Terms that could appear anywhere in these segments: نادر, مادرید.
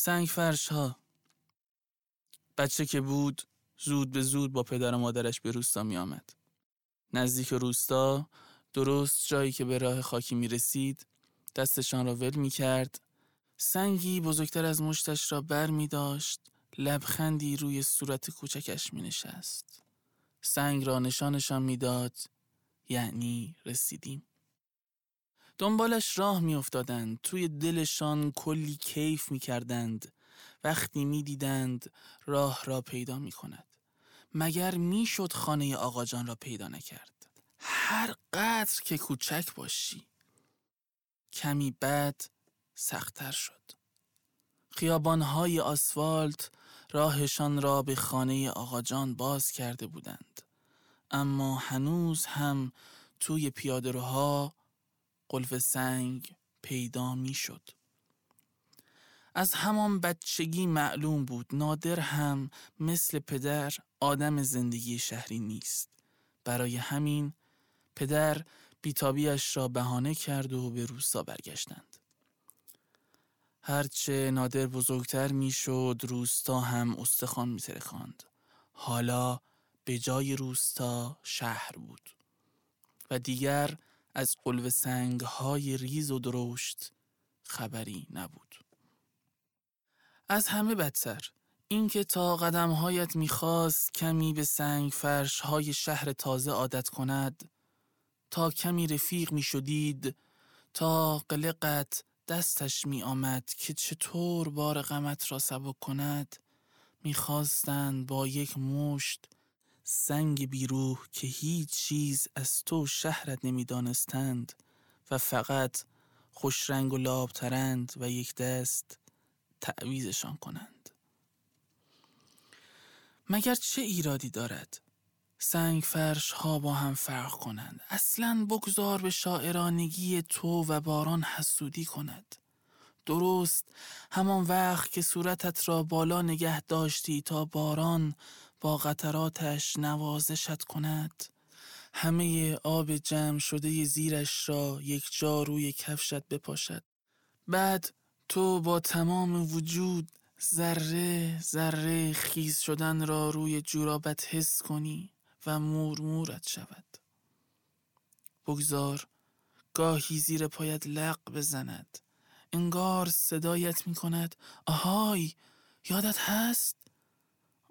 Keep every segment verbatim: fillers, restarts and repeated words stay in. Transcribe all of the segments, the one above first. سنگ فرش ها. بچه که بود زود به زود با پدر و مادرش به روستا می آمد. نزدیک روستا درست جایی که به راه خاکی می رسید دستشان را ول می کرد، سنگی بزرگتر از مشتش را بر می داشت، لبخندی روی صورت کوچکش می نشست. سنگ را نشانشان می داد، یعنی رسیدیم. دنبالش راه می افتادند، توی دلشان کلی کیف می کردند وقتی می دیدند راه را پیدا می کند. مگر می شد خانه آقا جان را پیدا نکرد؟ هر قدر که کوچک باشی. کمی بعد سخت‌تر شد. خیابان‌های آسفالت راهشان را به خانه آقا جان باز کرده بودند، اما هنوز هم توی پیاده‌روها قلف سنگ پیدا می شد. از همان بچگی معلوم بود نادر هم مثل پدر آدم زندگی شهری نیست. برای همین پدر بیتابیش را بهانه کرد و به روستا برگشتند. هرچه نادر بزرگتر می شد روستا هم استخوان می ترکاند. حالا به جای روستا شهر بود و دیگر از قلوه سنگ های ریز و درشت خبری نبود. از همه بدتر اینکه تا قدم هایت میخواست کمی به سنگ فرش های شهر تازه عادت کند، تا کمی رفیق میشدید، تا قلقت دستش می آمد که چطور بار غمت را سبک کند، میخواستند با یک مشت سنگ بیروح که هیچ چیز از تو شهرت نمیدانستند و فقط خوش رنگ و لابترند و یک دست تعویزشان کنند. مگر چه ایرادی دارد سنگ فرش ها با هم فرق کنند؟ اصلاً بگذار به شاعرانگی تو و باران حسودی کند. درست همان وقت که صورتت را بالا نگه داشتی تا باران با قطراتش نوازشت کند، همه آب جمع شده زیرش را یک جا روی کفشت بپاشد، بعد تو با تمام وجود ذره ذره خیز شدن را روی جورابت حس کنی و مورمورت شود. بگذار گاهی زیر پایت لق بزند، انگار صدایت می کند آهای یادت هست؟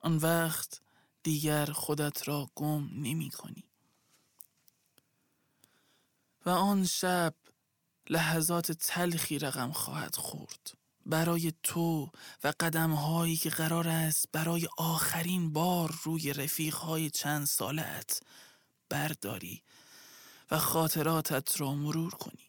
آن وقت دیگر خودت را گم نمی کنی. و آن شب لحظات تلخی رقم خواهد خورد برای تو و قدم‌هایی که قرار است برای آخرین بار روی رفیق‌های چند سالت برداری و خاطراتت را مرور کنی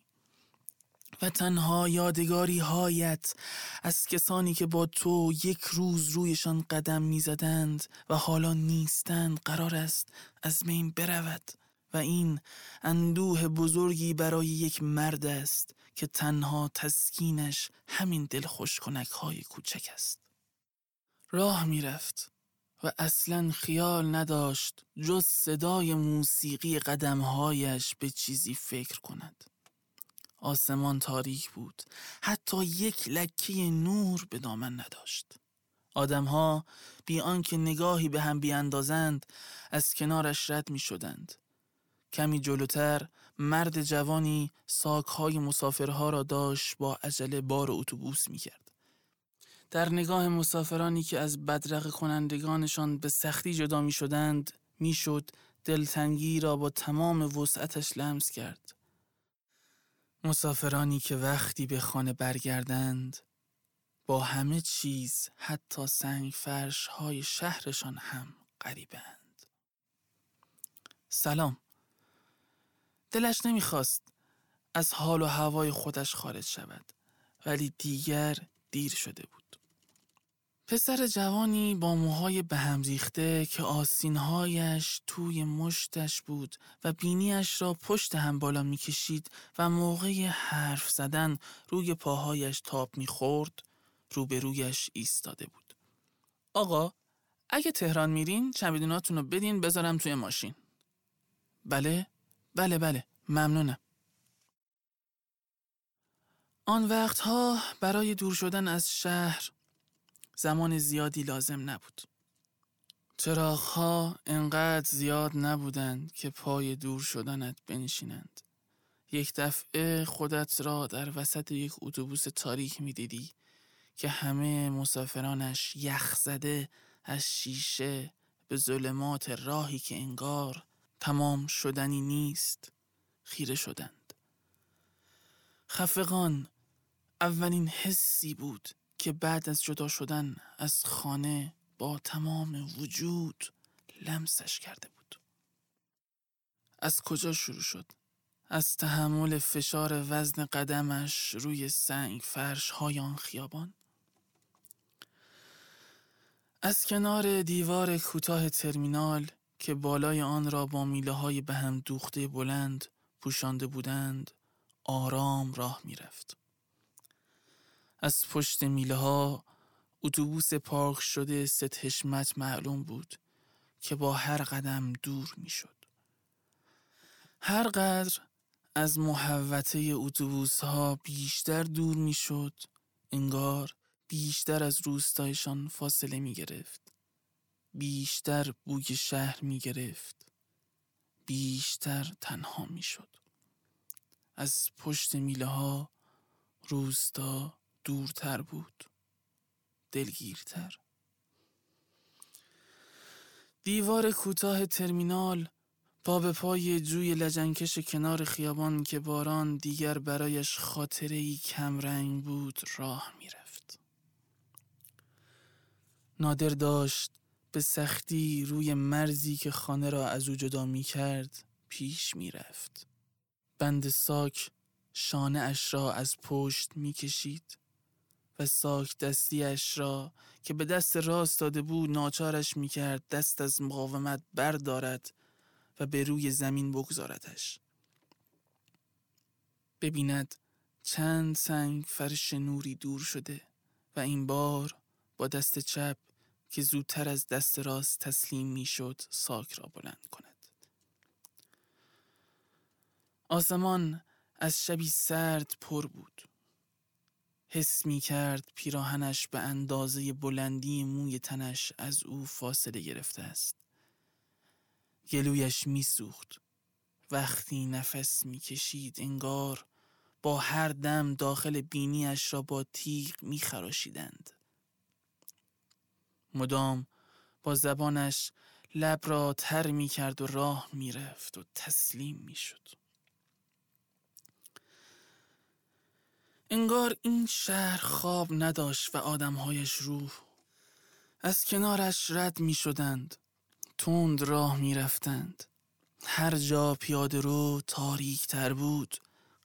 و تنها یادگاری هایت از کسانی که با تو یک روز رویشان قدم می زدند و حالا نیستند قرار است از بین برود. و این اندوه بزرگی برای یک مرد است که تنها تسکینش همین دلخوشکنک های کوچک است. راه می رفت و اصلا خیال نداشت جز صدای موسیقی قدمهایش به چیزی فکر کند. آسمان تاریک بود، حتی یک لکه نور به دامن نداشت. آدمها بی آنکه نگاهی به هم بیاندازند از کنارش رد می شدند. کمی جلوتر مرد جوانی ساک‌های مسافرها را داشت با عجله بار اتوبوس می‌کرد. در نگاه مسافرانی که از بدرقه کنندگانشان به سختی جدا می‌شدند، می‌شد دلتنگی را با تمام وسعتش لمس کرد. مسافرانی که وقتی به خانه برگردند با همه چیز، حتی سنگ فرش‌های شهرشان هم غریبند. سلام. دلش نمیخواست از حال و هوای خودش خارج شود، ولی دیگر دیر شده بود. پسر جوانی با موهای به هم ریخته که آستینهایش توی مشتش بود و بینیش را پشت هم بالا میکشید و موقع حرف زدن روی پاهایش تاب میخورد، روبرویش ایستاده بود. آقا، اگه تهران میرین چمدوناتون رو بدین بذارم توی ماشین. بله؟ بله بله ممنونم. آن وقتها برای دور شدن از شهر زمان زیادی لازم نبود. چراغ‌ها انقدر زیاد نبودند که پای دور شدنت بنشینند. یک دفعه خودت را در وسط یک اتوبوس تاریک می‌دیدی که همه مسافرانش یخ زده از شیشه به ظلمات راهی که انگار تمام شدنی نیست خیره شدند. خفقان اولین حسی بود که بعد از جدا شدن از خانه با تمام وجود لمسش کرده بود. از کجا شروع شد؟ از تحمل فشار وزن قدمش روی سنگ فرش های آن خیابان؟ از کنار دیوار کوتاه ترمینال که بالای آن را با میله های به هم دوخته بلند پوشانده بودند آرام راه می رفت. از پشت میله ها اتوبوس پارک شده سه حشمت معلوم بود که با هر قدم دور می شد. هر قدر از محوطه اتوبوس ها بیشتر دور می شد، انگار بیشتر از روستایشان فاصله می گرفت. بیشتر بوی شهر می گرفت. بیشتر تنها می شد. از پشت میله ها روستا دورتر بود. دلگیرتر. دیوار کوتاه ترمینال پا به پای جوی لجنکش کنار خیابان که باران دیگر برایش خاطره‌ای کم رنگ بود راه می رفت. نادر داشت به سختی روی مرزی که خانه را از او جدا می کرد پیش می رفت. بند ساک شانه اش را از پشت می کشید و ساک دستی اش را که به دست راست داده بود ناچارش می کرد دست از مقاومت بردارد و به روی زمین بگذاردش. ببیند چند سنگ فرش نوری دور شده و این بار با دست چپ که زودتر از دست راست تسلیم می شد ساک را بلند کند. آسمان از شبی سرد پر بود. حس می کرد پیراهنش به اندازه بلندی موی تنش از او فاصله گرفته است. گلویش می سوخت. وقتی نفس می کشید انگار با هر دم داخل بینیش را با تیغ می خراشیدند. مدام با زبانش لب را تر می کرد و راه می رفت و تسلیم می شد. انگار این شهر خواب نداشت و آدمهایش روح. از کنارش رد می شدند. تند راه می رفتند. هر جا پیاده رو تاریک تر بود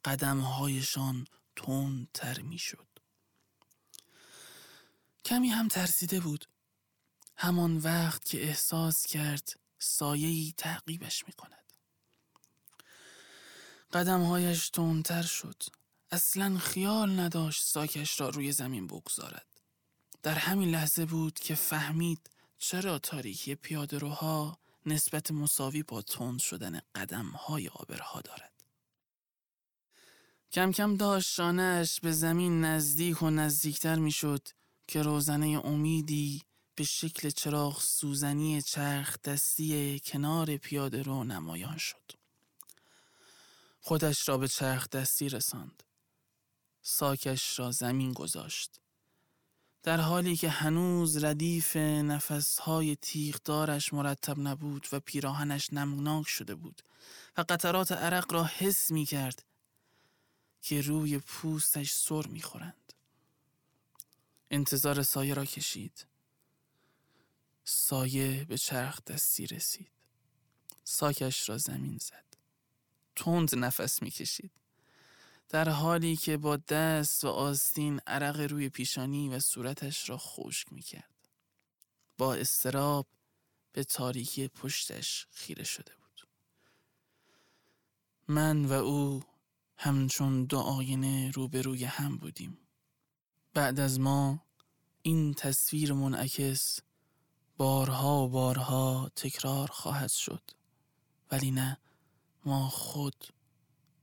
قدمهایشان تند تر می شد. کمی هم ترسیده بود. همان وقت که احساس کرد سایه‌ای تعقیبش می کند. قدمهایش تندتر شد. اصلا خیال نداشت ساکش را روی زمین بگذارد. در همین لحظه بود که فهمید چرا تاریکی پیاده‌روها نسبت مساوی با تند شدن قدم‌های عابرها دارد. کم کم داشت شانه‌اش به زمین نزدیک و نزدیکتر می‌شد که روزنه امیدی به شکل چراغ سوزنی چرخ دستی کنار پیاده‌رو نمایان شد. خودش را به چرخ دستی رساند. ساکش را زمین گذاشت. در حالی که هنوز ردیف نفسهای تیغدارش مرتب نبود و پیراهنش نمناک شده بود و قطرات عرق را حس می کرد که روی پوستش سر می خورند. انتظار سایه را کشید. سایه به چرخ دستی رسید. ساکش را زمین زد. تند نفس می کشید. در حالی که با دست و آستین عرق روی پیشانی و صورتش را خشک می‌کرد. با اضطراب به تاریکی پشتش خیره شده بود. من و او همچون دو آینه روبروی هم بودیم. بعد از ما این تصویر منعکس بارها و بارها تکرار خواهد شد. ولی نه، ما خود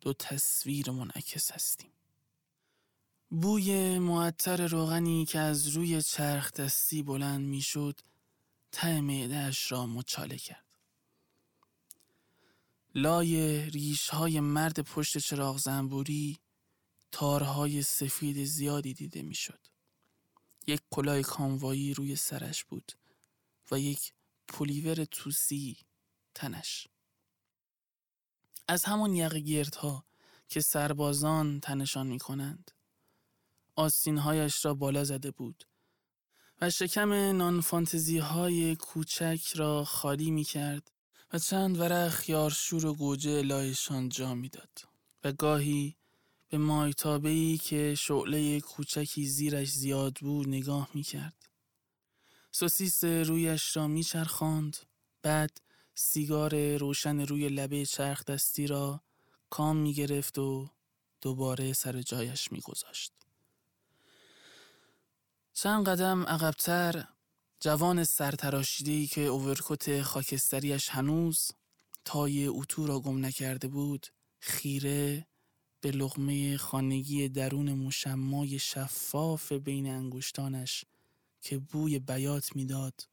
دو تصویر منعکس هستیم. بوی معطر روغنی که از روی چرخ دستی بلند می شد ته معده‌اش را مچاله کرد. لای ریش‌های مرد پشت چراغ زنبوری تارهای سفید زیادی دیده می شد. یک کلاه کاموایی روی سرش بود و یک پولیور توسی تنش. از همون یقه‌گردها که سربازان تنشان می کنند. آستین‌هایش را بالا زده بود و شکم نانفانتزی‌های کوچک را خالی می کرد و چند ورق خیارشور و گوجه لایشان جا می داد و گاهی به مایتابه‌ای که شعله کوچکی زیرش زیاد بود نگاه می کرد. سوسیس رویش را می چرخاند، بعد سیگار روشن روی لبه چرخ دستی را کام می گرفت و دوباره سر جایش می گذاشت. چند قدم عقب‌تر جوان سرتراشیده‌ای که اوورکوت خاکستریش هنوز تای اتو را گم نکرده بود، خیره به لقمه خانگی درون مشمای شفاف بین انگشتانش که بوی بیاط میداد،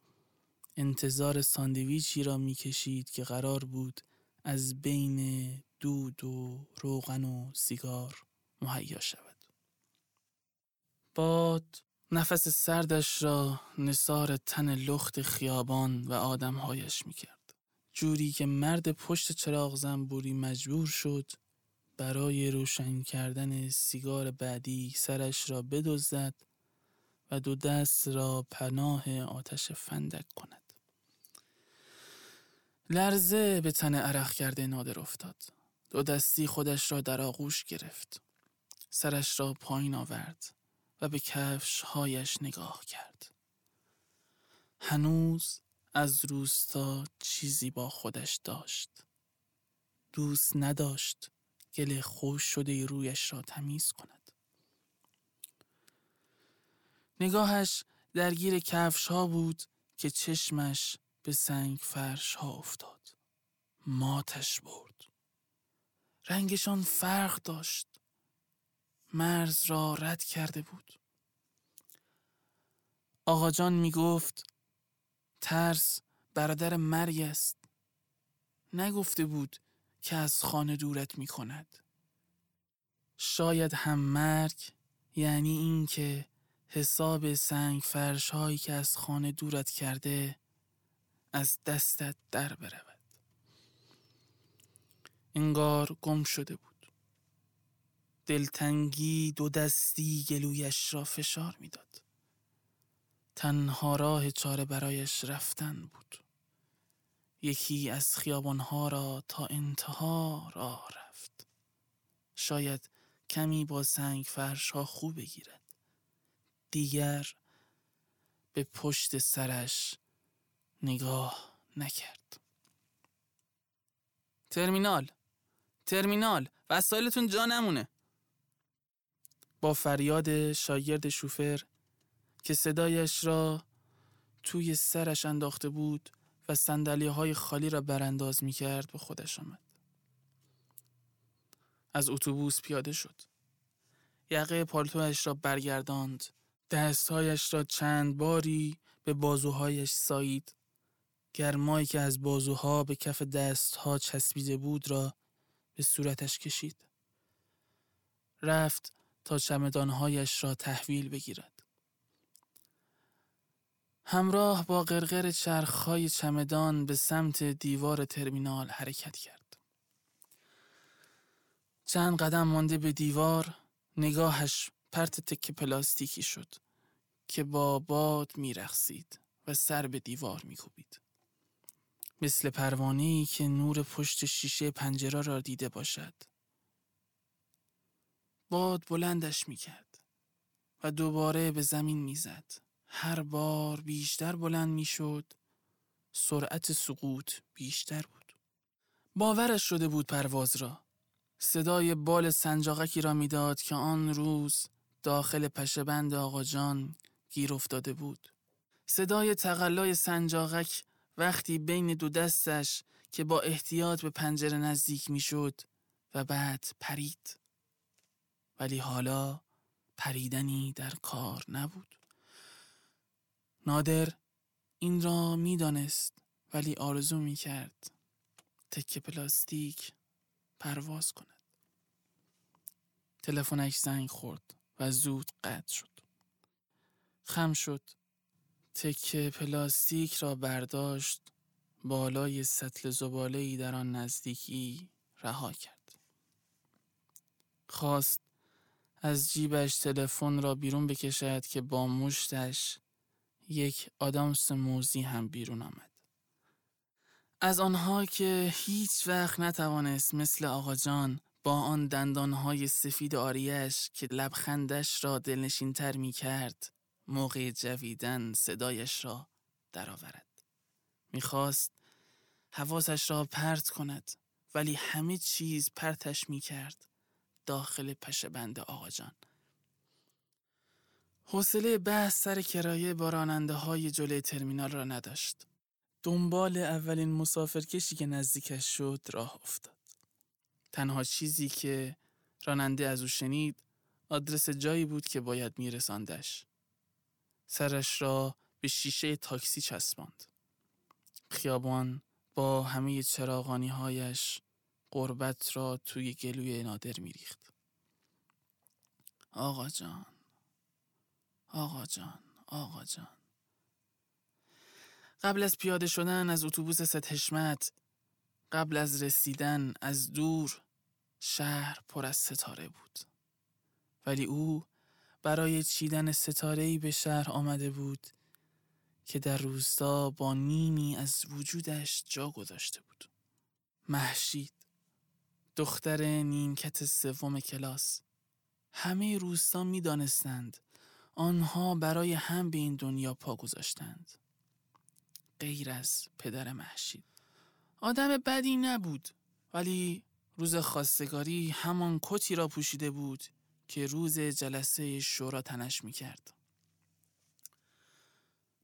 انتظار ساندویچی را میکشید که قرار بود از بین دود و روغن و سیگار مهیا شود. باد نفس سردش را نثار تن لخت خیابان و آدمهایش میکرد، جوری که مرد پشت چراغ زنبوری مجبور شد برای روشن کردن سیگار بعدی سرش را بدزدد و دو دست را پناه آتش فندک کند. لرزه به تن عرق کرده نادر افتاد. دو دستی خودش را در آغوش گرفت، سرش را پایین آورد و به کفش‌هایش نگاه کرد. هنوز از روستا چیزی با خودش داشت. دوست نداشت گل خوش شده رویش را تمیز کند. نگاهش درگیر کفش‌ها بود که چشمش به سنگ فرش‌ها افتاد. ماتش برد. رنگشان فرق داشت. مرز را رد کرده بود. آقا جان می گفت ترس برادر مرگ است. نگفته بود که از خانه دورت می کند. شاید هم مرگ یعنی این که حساب سنگ فرش هایی که از خانه دورت کرده از دستت در برود. انگار گم شده بود. دلتنگی دو دستی گلویش را فشار می داد. تنها راه چاره برایش رفتن بود. یکی از خیابانها را تا انتها راه رفت. شاید کمی با سنگ فرش ها خو بگیرد. دیگر به پشت سرش نگاه نکرد. ترمینال، ترمینال، وسایلتون جا نمونه. با فریاد شاگرد شوفر که صدایش را توی سرش انداخته بود و صندلی‌های خالی را برانداز می‌کرد به خودش آمد. از اتوبوس پیاده شد. یقه پالتویش را برگرداند، دستهایش را چند باری به بازوهایش سایید. گرمایی که از بازوها به کف دستها چسبیده بود را به صورتش کشید. رفت تا چمدانهایش را تحویل بگیرد. همراه با قرقر چرخ‌های چمدان به سمت دیوار ترمینال حرکت کرد. چند قدم مانده به دیوار نگاهش پرت تکه پلاستیکی شد که با باد می‌رقصید و سر به دیوار می‌کوبید. مثل پروانه‌ای که نور پشت شیشه پنجره را دیده باشد. باد بلندش میکرد و دوباره به زمین میزد. هر بار بیشتر بلند میشد، سرعت سقوط بیشتر بود. باورش شده بود پرواز را. صدای بال سنجاقکی را میداد که آن روز داخل پشه‌بند آقا جان گیر افتاده بود. صدای تقلای سنجاقک وقتی بین دو دستش که با احتیاط به پنجره نزدیک میشد و بعد پرید. ولی حالا پریدنی در کار نبود. نادر این را می دانست ولی آرزو می کرد تکه پلاستیک پرواز کند. تلفنش زنگ خورد و زود قطع شد. خم شد، تکه پلاستیک را برداشت، بالای سطل زباله‌ای در آن نزدیکی رها کرد. خواست از جیبش تلفن را بیرون بکشد که با مشتش یک آدامس موزی هم بیرون آمد. از آنها که هیچ وقت نتوانست مثل آقا جان با آن دندانهای سفید آریش که لبخندش را دلنشین تر می کرد موقع جویدن صدایش را درآورد. می خواست حواسش را پرت کند ولی همه چیز پرتش می کرد داخل پشه بند آقا جان. حوصله بحث سر کرایه با راننده های جلوی ترمینال را نداشت. دنبال اولین مسافرکشی که نزدیکش شد راه افتاد. تنها چیزی که راننده از او شنید آدرس جایی بود که باید میرساندش. سرش را به شیشه تاکسی چسباند. خیابان با همه چراغانی هایش غربت را توی گلوی نادر میریخت. آقا جان، آقا جان، آقا جان. قبل از پیاده شدن از اتوبوس ست حشمت، قبل از رسیدن از دور، شهر پر از ستاره بود. ولی او برای چیدن ستاره‌ای به شهر آمده بود که در روستا با نیمی از وجودش جا گذاشته بود. مهشید، دختر نیمکت سوم کلاس. همه روستا می دانستند آنها برای هم به این دنیا پا گذاشتند. غیر از پدر مهشید. آدم بدی نبود ولی روز خواستگاری همان کتی را پوشیده بود که روز جلسه شورا تنش می کرد.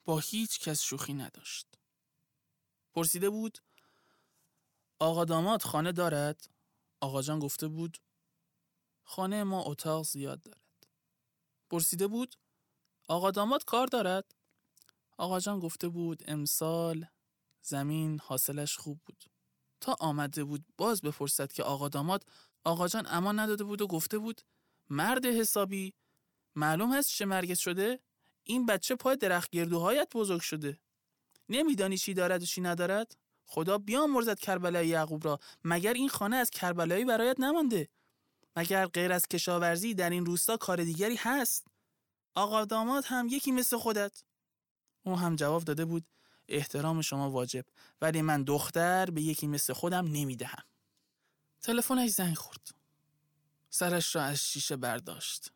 با هیچ کس شوخی نداشت. پرسیده بود آقا داماد خانه دارد؟ آقا جان گفته بود خانه ما اتاق زیاد دارد. پرسیده بود آقا داماد کار دارد؟ آقا جان گفته بود امسال زمین حاصلش خوب بود. تا آمده بود باز بپرسد که آقا داماد آقا جان امان نداده بود و گفته بود مرد حسابی معلوم هست چه مرگت شده؟ این بچه پای درخت گردوهایت بزرگ شده. نمیدانی چی دارد و چی ندارد؟ خدا بیامرزد کربلای یعقوب را. مگر این خانه از کربلایی برایت نمانده؟ مگر غیر از کشاورزی در این روستا کار دیگری هست؟ آقا داماد هم یکی مثل خودت. او هم جواب داده بود احترام شما واجب ولی من دختر به یکی مثل خودم نمیدهم. تلفنش زنگ خورد. سرش را از شیشه برداشت.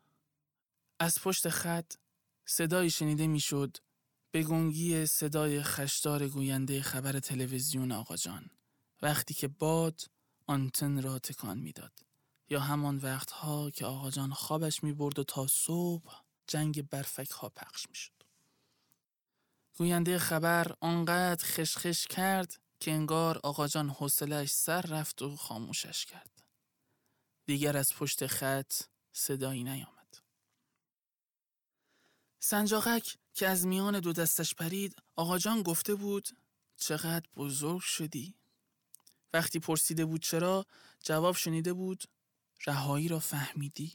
از پشت خط صدایی شنیده میشد به گونگی صدای خشدار گوینده خبر تلویزیون آقا جان وقتی که باد آنتن را تکان میداد یا همان وقتها که آقا جان خوابش میبرد و تا صبح جنگ برفک ها پخش میشد. گوینده خبر آنقدر خشخش کرد که انگار آقا جان حوصله‌اش سر رفت و خاموشش کرد. دیگر از پشت خط صدایی نیامد. سنجاقک که از میان دو دستش پرید آقا جان گفته بود چقدر بزرگ شدی؟ وقتی پرسیده بود چرا جواب شنیده بود رهایی را فهمیدی؟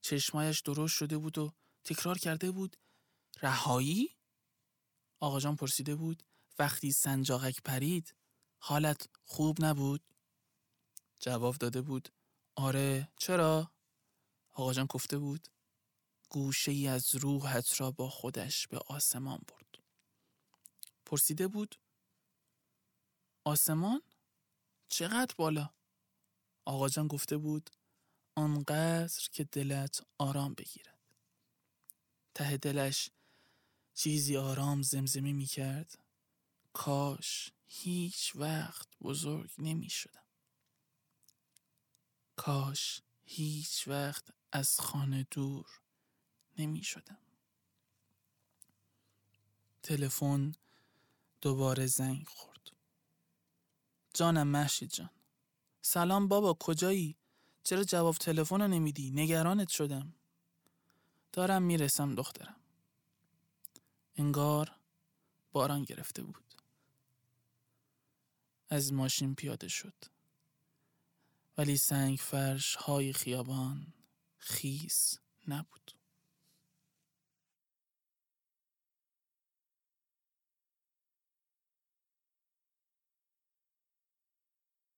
چشمایش درشت شده بود و تکرار کرده بود رهایی؟ آقا جان پرسیده بود وقتی سنجاقک پرید حالت خوب نبود؟ جواب داده بود آره چرا؟ آقا جان گفته بود گوشه ای از روحت را با خودش به آسمان برد. پرسیده بود آسمان؟ چقدر بالا؟ آقا جان گفته بود آنقدر که دلت آرام بگیرد. ته دلش چیزی آرام زمزمه می کرد. کاش هیچ وقت بزرگ نمی شدم. کاش هیچ وقت از خانه دور نمی شدم. تلفن دوباره زنگ خورد. جانم مهشید جان. سلام بابا کجایی؟ چرا جواب تلفن رو نمیدی؟ نگرانت شدم. دارم میرسم دخترم. انگار باران گرفته بود. از ماشین پیاده شد. ولی سنگ فرش های خیابان خیس نبود.